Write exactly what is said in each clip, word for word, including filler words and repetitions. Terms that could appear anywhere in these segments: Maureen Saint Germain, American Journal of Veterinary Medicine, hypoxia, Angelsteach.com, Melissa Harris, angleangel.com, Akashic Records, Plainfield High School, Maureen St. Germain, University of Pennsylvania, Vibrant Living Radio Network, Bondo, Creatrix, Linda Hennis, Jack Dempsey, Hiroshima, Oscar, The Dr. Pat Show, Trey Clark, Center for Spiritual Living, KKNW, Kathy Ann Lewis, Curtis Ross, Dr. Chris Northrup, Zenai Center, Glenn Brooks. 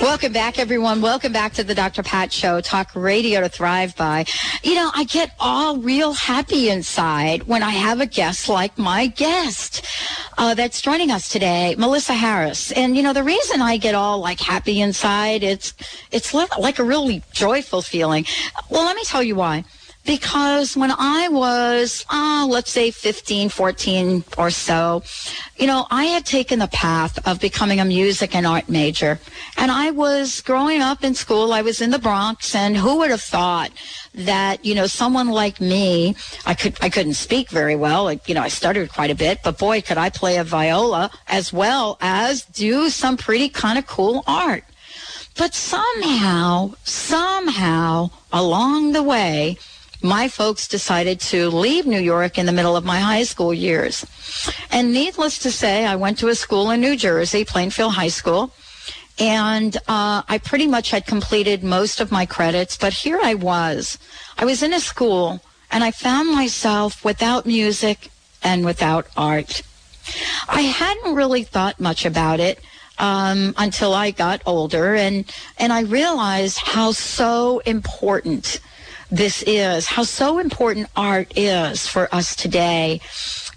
Welcome back, everyone. Welcome back to the Doctor Pat Show, talk radio to thrive by. You know, I get all real happy inside when I have a guest like my guest uh, that's joining us today, Melissa Harris. And, you know, the reason I get all, like, happy inside, it's it's like a really joyful feeling. Well, let me tell you why. Because when I was, uh, let's say, fifteen, fourteen or so, you know, I had taken the path of becoming a music and art major. And I was growing up in school. I was in the Bronx. And who would have thought that, you know, someone like me, I, could, I couldn't speak very well. Like, you know, I stuttered quite a bit. But, boy, could I play a viola as well as do some pretty kind of cool art. But somehow, somehow along the way, my folks decided to leave New York in the middle of my high school years. And needless to say, I went to a school in New Jersey, Plainfield High School, and uh, I pretty much had completed most of my credits. But here I was. I was in a school, and I found myself without music and without art. I hadn't really thought much about it um, until I got older, and, and I realized how so important this is, how so important art is for us today.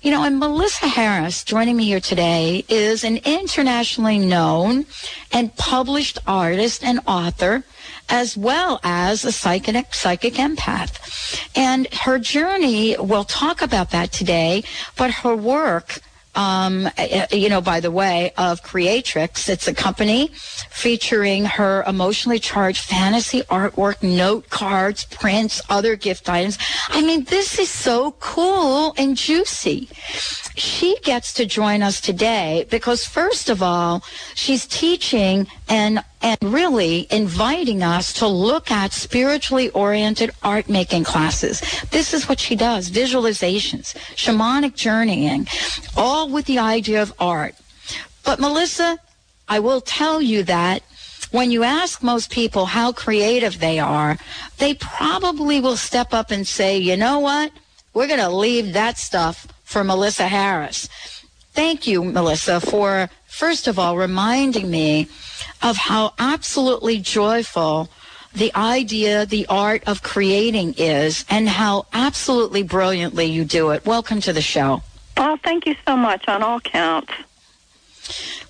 You know, and Melissa Harris joining me here today is an internationally known and published artist and author, as well as a psychic, psychic empath. And her journey, we'll talk about that today, but her work, Um, you know, by the way, of Creatrix. It's a company featuring her emotionally charged fantasy artwork, note cards, prints, other gift items. I mean, this is so cool and juicy. She gets to join us today because, first of all, she's teaching and and really inviting us to look at spiritually oriented art making classes. This is what she does: visualizations, shamanic journeying, all with the idea of art. But Melissa, I will tell you that when you ask most people how creative they are, they probably will step up and say, you know what, we're going to leave that stuff for Melissa Harris. Thank you, Melissa, for, first of all, reminding me of how absolutely joyful the idea, the art of creating is, and how absolutely brilliantly you do it. Welcome to the show. Oh, thank you so much on all counts.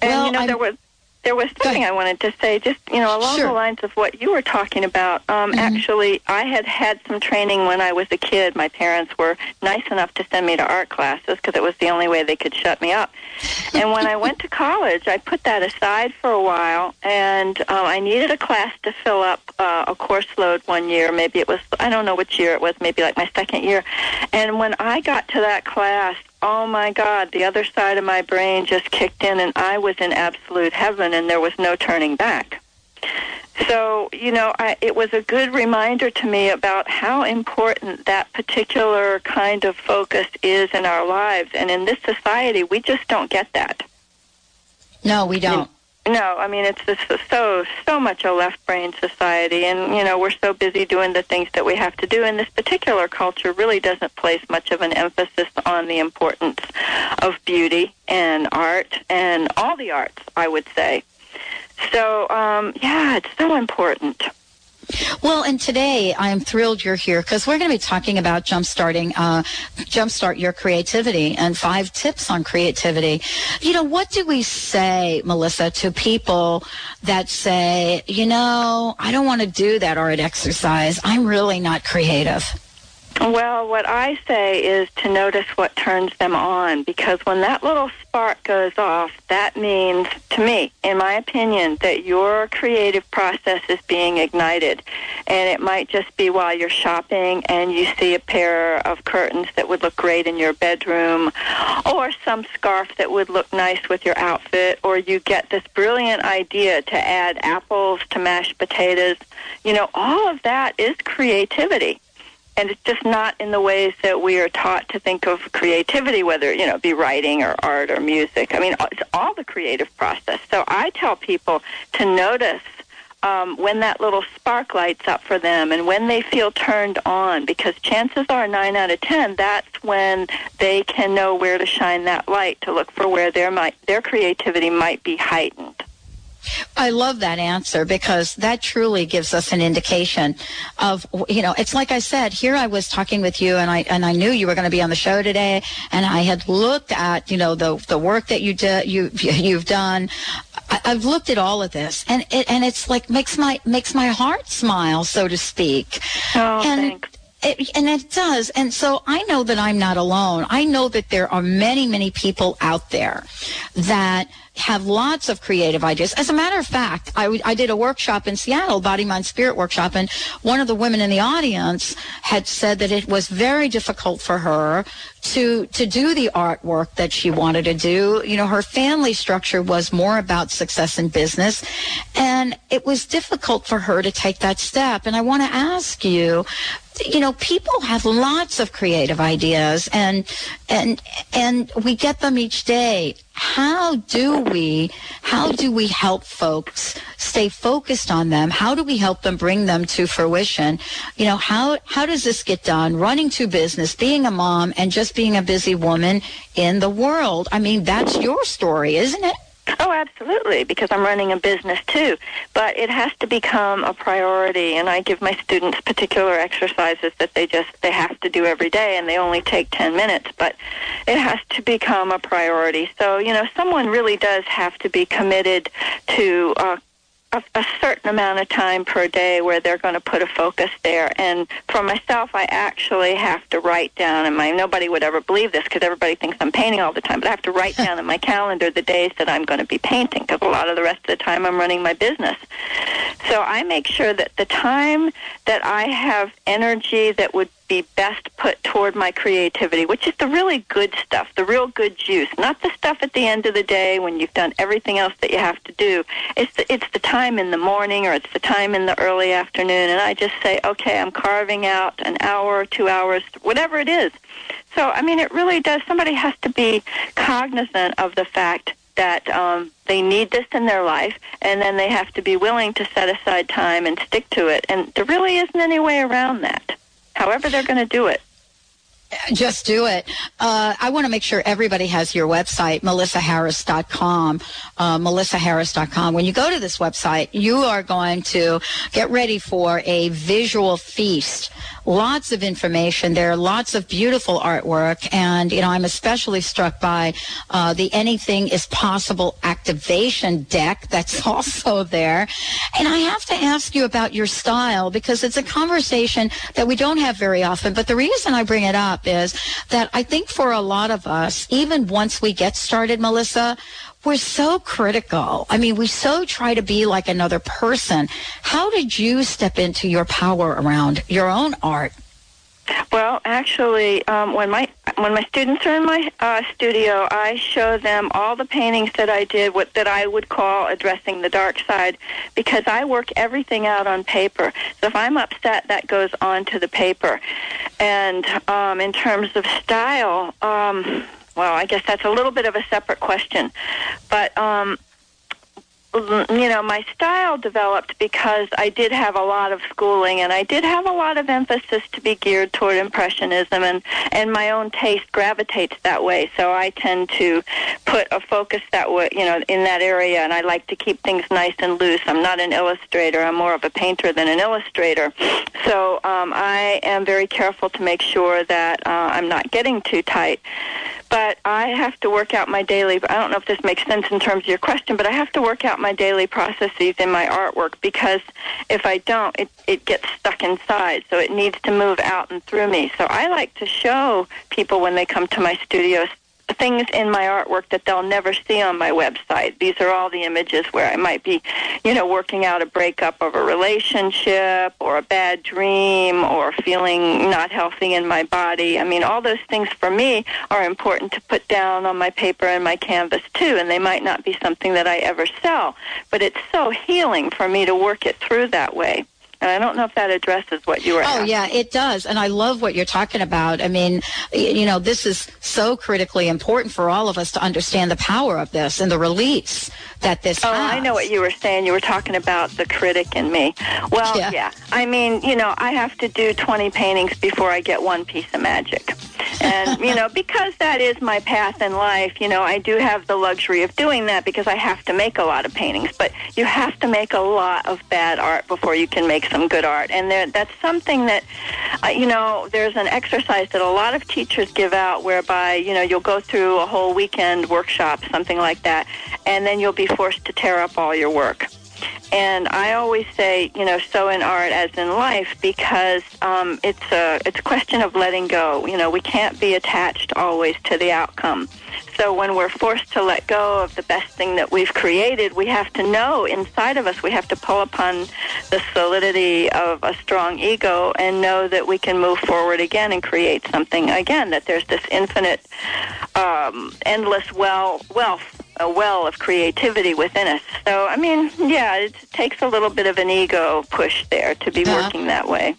And, well, you know, I'm, there was there was something I wanted to say, just, you know, along sure. the lines of what you were talking about. Um, mm-hmm. Actually, I had had some training when I was a kid. My parents were nice enough to send me to art classes because it was the only way they could shut me up. And when I went to college, I put that aside for a while, and uh, I needed a class to fill up uh, a course load one year. Maybe it was, I don't know which year it was, maybe like my second year. And when I got to that class, oh, my God, the other side of my brain just kicked in, and I was in absolute heaven, and there was no turning back. So, you know, I, it was a good reminder to me about how important that particular kind of focus is in our lives. And in this society, we just don't get that. No, we don't. No, I mean, it's just so, so much a left-brain society. And, you know, we're so busy doing the things that we have to do. And this particular culture really doesn't place much of an emphasis on the importance of beauty and art and all the arts, I would say. So, um, yeah, it's so important. Well, and today I'm thrilled you're here because we're going to be talking about jumpstarting, uh, jumpstart your creativity and five tips on creativity. You know, what do we say, Melissa, to people that say, you know, I don't want to do that art exercise. I'm really not creative. Well, what I say is to notice what turns them on, because when that little spark goes off, that means, to me, in my opinion, that your creative process is being ignited. And it might just be while you're shopping and you see a pair of curtains that would look great in your bedroom, or some scarf that would look nice with your outfit, or you get this brilliant idea to add apples to mashed potatoes. You know, all of that is creativity. And it's just not in the ways that we are taught to think of creativity, whether, you know, it be writing or art or music. I mean, it's all the creative process. So I tell people to notice um, when that little spark lights up for them and when they feel turned on, because chances are nine out of ten, that's when they can know where to shine that light, to look for where their might, their creativity might be heightened. I love that answer, because that truly gives us an indication of, you know, it's like I said, here I was talking with you and I and I knew you were going to be on the show today, and I had looked at, you know, the the work that you do, you you've done. I, I've looked at all of this, and it and it's like makes my makes my heart smile, so to speak. Oh, and, thanks. It, and it does. And so I know that I'm not alone. I know that there are many, many people out there that have lots of creative ideas. As a matter of fact, I, w- I did a workshop in Seattle, Body, Mind, Spirit workshop, and one of the women in the audience had said that it was very difficult for her to to do the artwork that she wanted to do. You know, her family structure was more about success in business, and it was difficult for her to take that step. And I want to ask you, you know, people have lots of creative ideas, and and and we get them each day. How do we, how do we help folks stay focused on them? How do we help them bring them to fruition? You know, how, how does this get done? Running two business, being a mom, and just being a busy woman in the world. I mean, that's your story, isn't it? Oh, absolutely, because I'm running a business too. But it has to become a priority, and I give my students particular exercises that they just, they have to do every day, and they only take ten minutes, but it has to become a priority. So, you know, someone really does have to be committed to uh, a, a certain amount of time per day where they're going to put a focus there. And for myself, I actually have to write down in my, nobody would ever believe this because everybody thinks I'm painting all the time, but I have to write down in my calendar the days that I'm going to be painting, because a lot of the rest of the time I'm running my business. So I make sure that the time that I have energy that would be best put toward my creativity, which is the really good stuff, the real good juice, not the stuff at the end of the day when you've done everything else that you have to do. It's the, it's the time in the morning, or it's the time in the early afternoon, and I just say, okay, I'm carving out an hour, two hours, whatever it is. So, I mean, it really does, somebody has to be cognizant of the fact that um, they need this in their life, and then they have to be willing to set aside time and stick to it, and there really isn't any way around that. However they're going to do it. Just do it. Uh, I want to make sure everybody has your website, melissa harris dot com, uh, melissa harris dot com. When you go to this website, you are going to get ready for a visual feast. Lots of information there, lots of beautiful artwork. And, you know, I'm especially struck by uh, the Anything is Possible activation deck that's also there. And I have to ask you about your style, because it's a conversation that we don't have very often. But the reason I bring it up is that I think for a lot of us, even once we get started, Melissa, we're so critical. I mean, we so try to be like another person. How did you step into your power around your own art? Well, actually, um, when my when my students are in my uh, studio, I show them all the paintings that I did, what that I would call addressing the dark side, because I work everything out on paper. So if I'm upset, that goes onto the paper. And um, in terms of style, um, well, I guess that's a little bit of a separate question. But um you know, my style developed because I did have a lot of schooling, and I did have a lot of emphasis to be geared toward Impressionism, and, and my own taste gravitates that way. So I tend to put a focus that way, you know, in that area, and I like to keep things nice and loose. I'm not an illustrator. I'm more of a painter than an illustrator. So um, I am very careful to make sure that uh, I'm not getting too tight. But I have to work out my daily, I don't know if this makes sense in terms of your question, but I have to work out my daily processes in my artwork, because if I don't, it, it gets stuck inside, so it needs to move out and through me. So I like to show people when they come to my studio things in my artwork that they'll never see on my website. These are all the images where I might be, you know, working out a breakup of a relationship, or a bad dream, or feeling not healthy in my body. I mean, all those things for me are important to put down on my paper and my canvas too, and they might not be something that I ever sell, but it's so healing for me to work it through that way. And I don't know if that addresses what you were asking. Oh, yeah, it does. And I love what you're talking about. I mean, you know, this is so critically important for all of us to understand the power of this and the release that this oh, has. Oh, I know what you were saying. You were talking about the critic in me. Well, yeah. yeah. I mean, you know, I have to do twenty paintings before I get one piece of magic. And, you know, because that is my path in life, you know, I do have the luxury of doing that because I have to make a lot of paintings. But you have to make a lot of bad art before you can make some good art. And there, that's something that, uh, you know, there's an exercise that a lot of teachers give out whereby, you know, you'll go through a whole weekend workshop, something like that, and then you'll be forced to tear up all your work. And I always say, you know, so in art as in life, because um, it's a it's a question of letting go. You know, we can't be attached always to the outcome. So when we're forced to let go of the best thing that we've created, we have to know inside of us, we have to pull upon the solidity of a strong ego and know that we can move forward again and create something again, that there's this infinite, um, endless well wealth. A well of creativity within us. So, I mean, yeah, it takes a little bit of an ego push there to be uh-huh. working that way.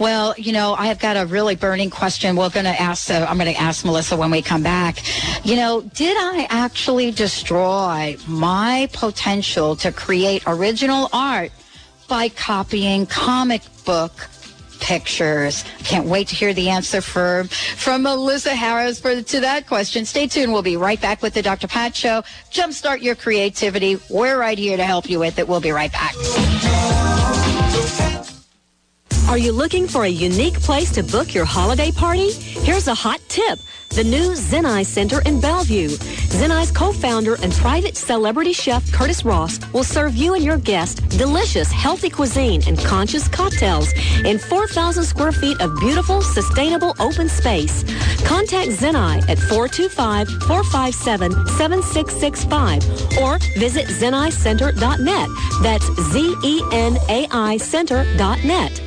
Well, you know, I have got a really burning question. We're going to ask, uh, I'm going to ask Melissa when we come back. You know, did I actually destroy my potential to create original art by copying comic book pictures? Can't wait to hear the answer for, from Melissa Harris for, to that question. Stay tuned. We'll be right back with the Doctor Pat Show. Jumpstart your creativity. We're right here to help you with it. We'll be right back. Are you looking for a unique place to book your holiday party? Here's a hot tip. The new Zenai Center in Bellevue. Zenai's co-founder and private celebrity chef Curtis Ross will serve you and your guests delicious, healthy cuisine and conscious cocktails in four thousand square feet of beautiful, sustainable open space. Contact Zenai at four two five, four five seven, seven six six five or visit zenai center dot net. That's Z E N A I Center dot net.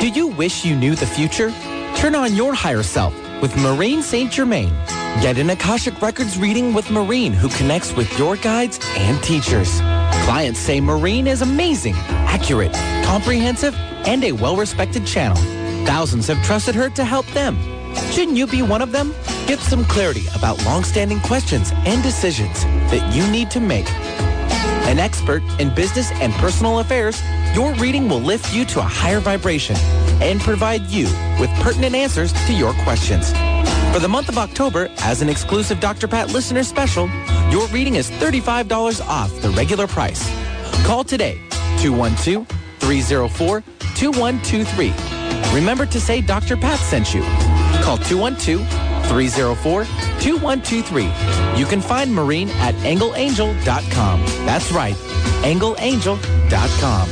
Do you wish you knew the future? Turn on your higher self with Maureen Saint Germain. Get an Akashic Records reading with Maureen, who connects with your guides and teachers. Clients say Maureen is amazing, accurate, comprehensive, and a well-respected channel. Thousands have trusted her to help them. Shouldn't you be one of them? Get some clarity about long-standing questions and decisions that you need to make. An expert in business and personal affairs, your reading will lift you to a higher vibration and provide you with pertinent answers to your questions. For the month of October, as an exclusive Doctor Pat listener special, your reading is thirty-five dollars off the regular price. Call today, two one two, three zero four, two one two three. Remember to say Doctor Pat sent you. Call two one two, three zero four, two one two three. You can find Maureen at angle angel dot com. That's right, angle angel dot com.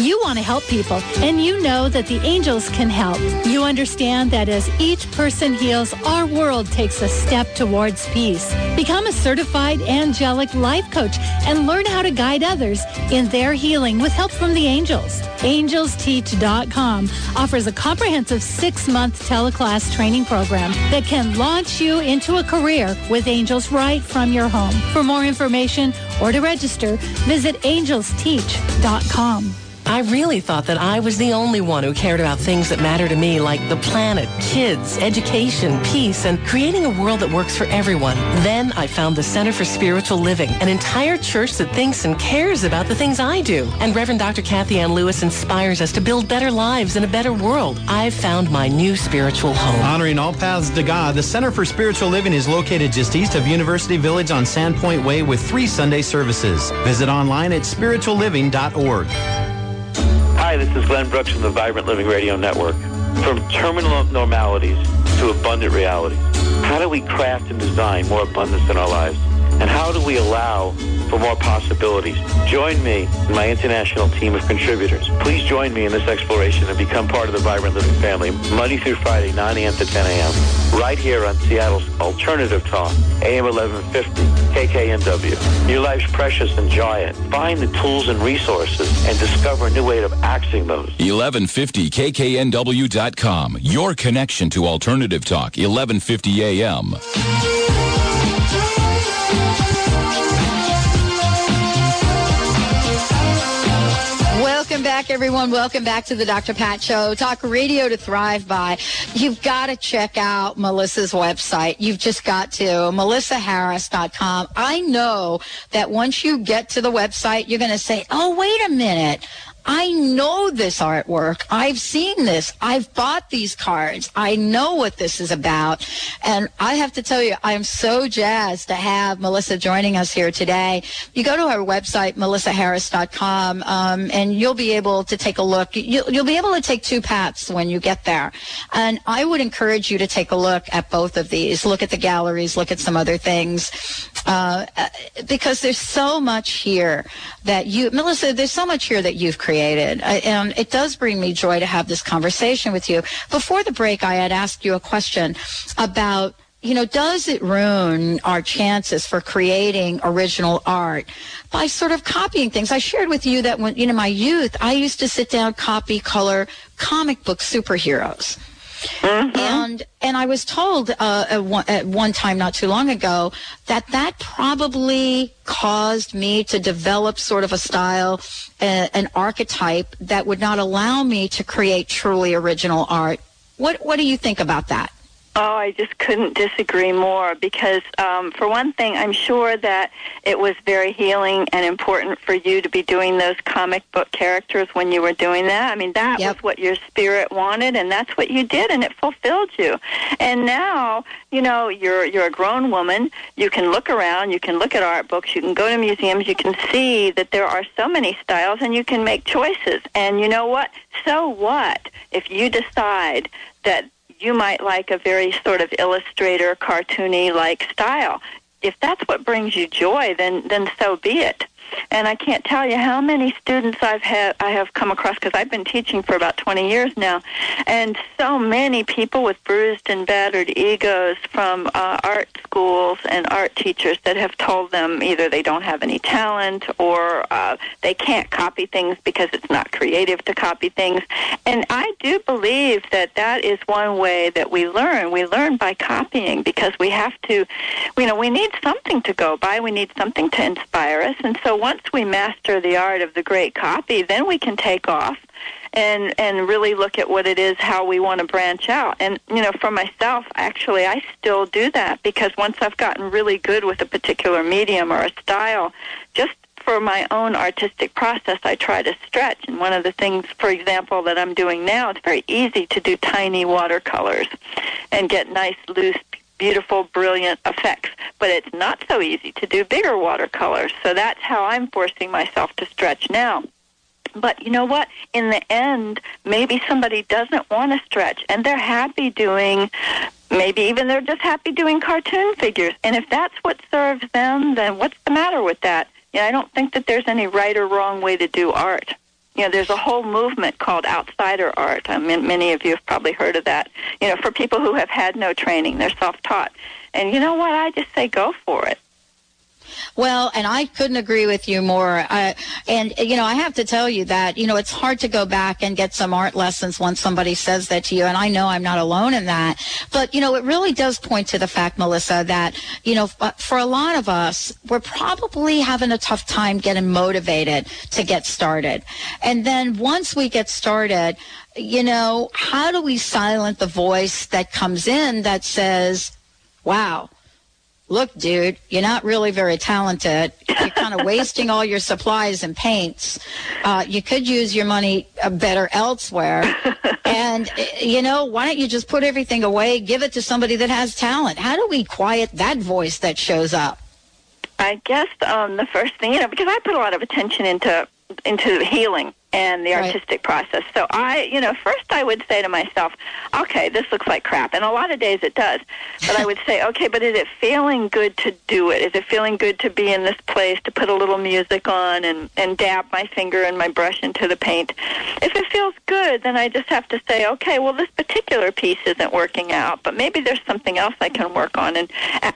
You want to help people, and you know that the angels can help. You understand that as each person heals, our world takes a step towards peace. Become a certified angelic life coach and learn how to guide others in their healing with help from the angels. angels teach dot com offers a comprehensive six-month teleclass training program that can launch you into a career with angels right from your home. For more information or to register, visit angels teach dot com. I really thought that I was the only one who cared about things that matter to me, like the planet, kids, education, peace, and creating a world that works for everyone. Then I found the Center for Spiritual Living, an entire church that thinks and cares about the things I do. And Reverend Doctor Kathy Ann Lewis inspires us to build better lives and a better world. I've found my new spiritual home. Honoring all paths to God, the Center for Spiritual Living is located just east of University Village on Sandpoint Way with three Sunday services. Visit online at spiritual living dot org. Hi, this is Glenn Brooks from the Vibrant Living Radio Network. From terminal abnormalities to abundant realities, how do we craft and design more abundance in our lives? And how do we allow for more possibilities? Join me and my international team of contributors. Please join me in this exploration and become part of the Vibrant Living family, Monday through Friday, nine a.m. to ten a.m., right here on Seattle's Alternative Talk, A M eleven fifty, K K N W. Your life's precious. Enjoy it. Find the tools and resources and discover a new way of accessing those. eleven fifty K K N W dot com, your connection to Alternative Talk, eleven fifty a.m. back, everyone. Welcome back to the Doctor Pat Show. Talk radio to thrive by. You've got to check out Melissa's website. You've just got to. Melissa Harris dot com. I know that once you get to the website, you're going to say, oh, wait a minute. I know this artwork. I've seen this. I've bought these cards. I know what this is about. And I have to tell you, I'm so jazzed to have Melissa joining us here today. You go to her website, Melissa Harris dot com, um, and you'll be able to take a look. You'll, you'll be able to take two paths when you get there. And I would encourage you to take a look at both of these. Look at the galleries. Look at some other things. Uh, because there's so much here that you, Melissa, there's so much here that you've created. Created. I, and it does bring me joy to have this conversation with you. Before the break, I had asked you a question about, you know, does it ruin our chances for creating original art by sort of copying things? I shared with you that when, you know, my youth, I used to sit down, copy, color comic book superheroes. Mm-hmm. And and I was told uh, at, one, at one time not too long ago that that probably caused me to develop sort of a style, a, an archetype that would not allow me to create truly original art. What what do you think about that? Oh, I just couldn't disagree more because, um, for one thing, I'm sure that it was very healing and important for you to be doing those comic book characters when you were doing that. I mean, that yep. was what your spirit wanted, and that's what you did, and it fulfilled you. And now, you know, you're you're a grown woman. You can look around. You can look at art books. You can go to museums. You can see that there are so many styles, and you can make choices. And you know what? So what if you decide that you might like a very sort of illustrator, cartoony-like style. If that's what brings you joy, then then so be it. And I can't tell you how many students I've had, I have come across, because I've been teaching for about twenty years now, and so many people with bruised and battered egos from uh, art schools and art teachers that have told them either they don't have any talent or uh, they can't copy things because it's not creative to copy things. And I do believe that that is one way that we learn. We learn by copying because we have to, you know, we need something to go by. We need something to inspire us. And so once we master the art of the great copy, then we can take off and and really look at what it is, how we want to branch out. And, you know, for myself, actually, I still do that because once I've gotten really good with a particular medium or a style, just for my own artistic process, I try to stretch. And one of the things, for example, that I'm doing now, it's very easy to do tiny watercolors and get nice, loose, beautiful, brilliant effects, but it's not so easy to do bigger watercolors, so that's how I'm forcing myself to stretch now. But you know what? In the end, maybe somebody doesn't want to stretch, and they're happy doing, maybe even they're just happy doing cartoon figures, and if that's what serves them, then what's the matter with that? You know, I don't think that there's any right or wrong way to do art. You know, there's a whole movement called outsider art. I mean, many of you have probably heard of that. You know, for people who have had no training, they're self-taught. And you know what? I just say go for it. Well, and I couldn't agree with you more. Uh, and, you know, I have to tell you that, you know, it's hard to go back and get some art lessons once somebody says that to you. And I know I'm not alone in that. But, you know, it really does point to the fact, Melissa, that, you know, for a lot of us, we're probably having a tough time getting motivated to get started. And then once we get started, you know, how do we silence the voice that comes in that says, wow, look, dude, you're not really very talented. You're kind of wasting all your supplies and paints. Uh, you could use your money better elsewhere. And, you know, why don't you just put everything away, give it to somebody that has talent? How do we quiet that voice that shows up? I guess um, the first thing, you know, because I put a lot of attention into into healing and the artistic right. process. So I, you know, first I would say to myself, okay, this looks like crap. And a lot of days it does. But I would say, okay, but is it feeling good to do it? Is it feeling good to be in this place, to put a little music on and, and dab my finger and my brush into the paint? If it feels good, then I just have to say, okay, well, this particular piece isn't working out, but maybe there's something else I can work on. And,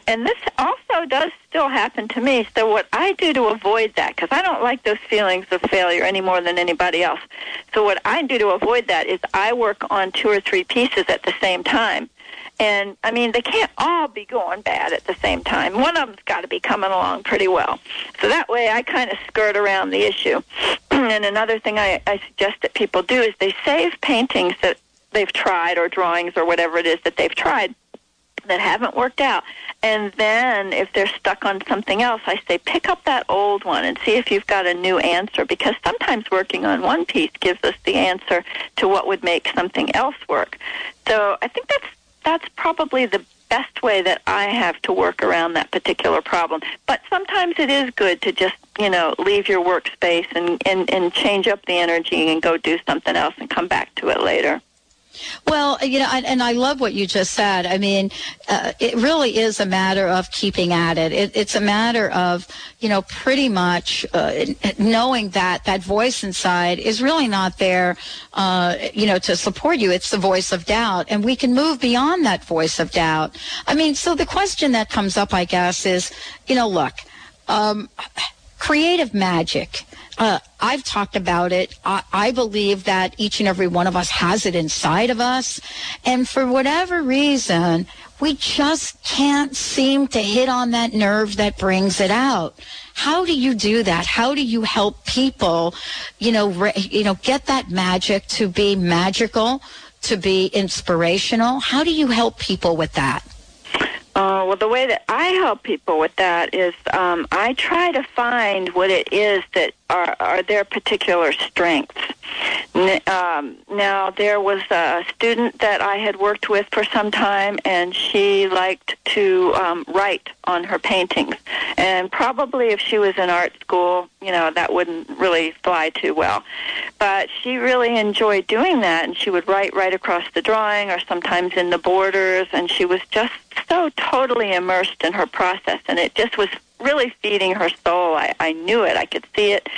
and this also does still happen to me. So what I do to avoid that, because I don't like those feelings of failure any more than anybody else. So what I do to avoid that is I work on two or three pieces at the same time. And, I mean, they can't all be going bad at the same time. One of them's got to be coming along pretty well. So that way I kind of skirt around the issue. And another thing I, I suggest that people do is they save paintings that they've tried, or drawings, or whatever it is that they've tried that haven't worked out. And then if they're stuck on something else, I say pick up that old one and see if you've got a new answer, because sometimes working on one piece gives us the answer to what would make something else work. So I think that's that's probably the best way that I have to work around that particular problem. But sometimes it is good to just, you know, leave your workspace and, and, and change up the energy and go do something else and come back to it later. Well, you know, and I love what you just said. I mean, uh, it really is a matter of keeping at it. it. It's a matter of, you know, pretty much uh, knowing that that voice inside is really not there, uh, you know, to support you. It's the voice of doubt, and we can move beyond that voice of doubt. I mean, so the question that comes up, I guess, is, you know, look, um, creative magic. Uh, I've talked about it. I, I believe that each and every one of us has it inside of us. And for whatever reason, we just can't seem to hit on that nerve that brings it out. How do you do that? How do you help people, you know, re- you know, get that magic to be magical, to be inspirational? How do you help people with that? Uh, well, the way that I help people with that is um, I try to find what it is that are, are their particular strengths. N- um, now, there was a student that I had worked with for some time, and she liked to um, write on her paintings. And probably if she was in art school, you know, that wouldn't really fly too well. But she really enjoyed doing that, and she would write right across the drawing or sometimes in the borders, and she was just so totally immersed in her process, and it just was really feeding her soul. I, I knew it. I could see it.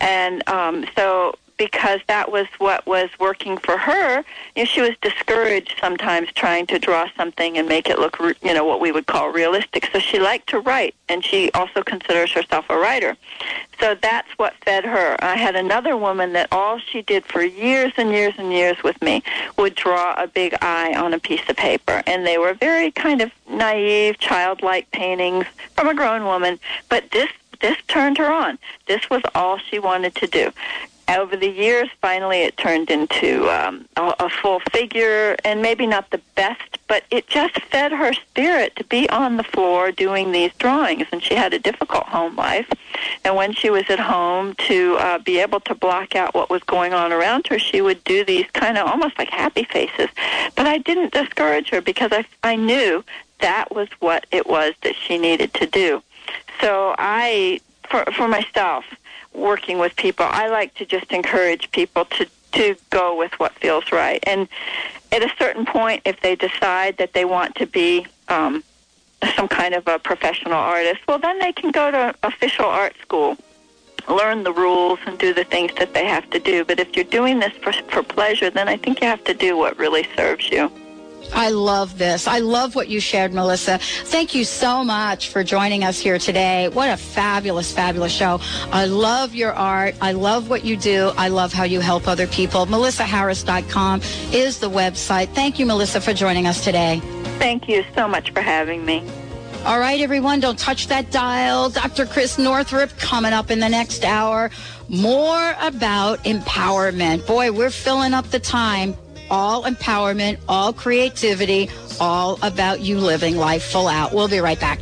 And um, so because that was what was working for her, you know, she was discouraged sometimes trying to draw something and make it look, you know, what we would call realistic. So she liked to write, and she also considers herself a writer. So that's what fed her. I had another woman that all she did for years and years and years with me would draw a big eye on a piece of paper. And they were very kind of naive, childlike paintings from a grown woman. But this, this turned her on. This was all she wanted to do. Over the years, finally, it turned into um, a, a full figure, and maybe not the best, but it just fed her spirit to be on the floor doing these drawings, and she had a difficult home life. And when she was at home, to uh, be able to block out what was going on around her, she would do these kind of almost like happy faces. But I didn't discourage her, because I, I knew that was what it was that she needed to do. So I, for, for myself, working with people, I like to just encourage people to, to go with what feels right. And at a certain point, if they decide that they want to be um, some kind of a professional artist, well, then they can go to official art school, learn the rules, and do the things that they have to do. But if you're doing this for, for pleasure, then I think you have to do what really serves you. I love this. I love what you shared, Melissa. Thank you so much for joining us here today. What a fabulous, fabulous show. I love your art. I love what you do. I love how you help other people. Melissa Harris dot com is the website. Thank you, Melissa, for joining us today. Thank you so much for having me. All right, everyone, don't touch that dial. Doctor Chris Northrup coming up in the next hour. More about empowerment. Boy, we're filling up the time. All empowerment, all creativity, all about you living life full out. We'll be right back.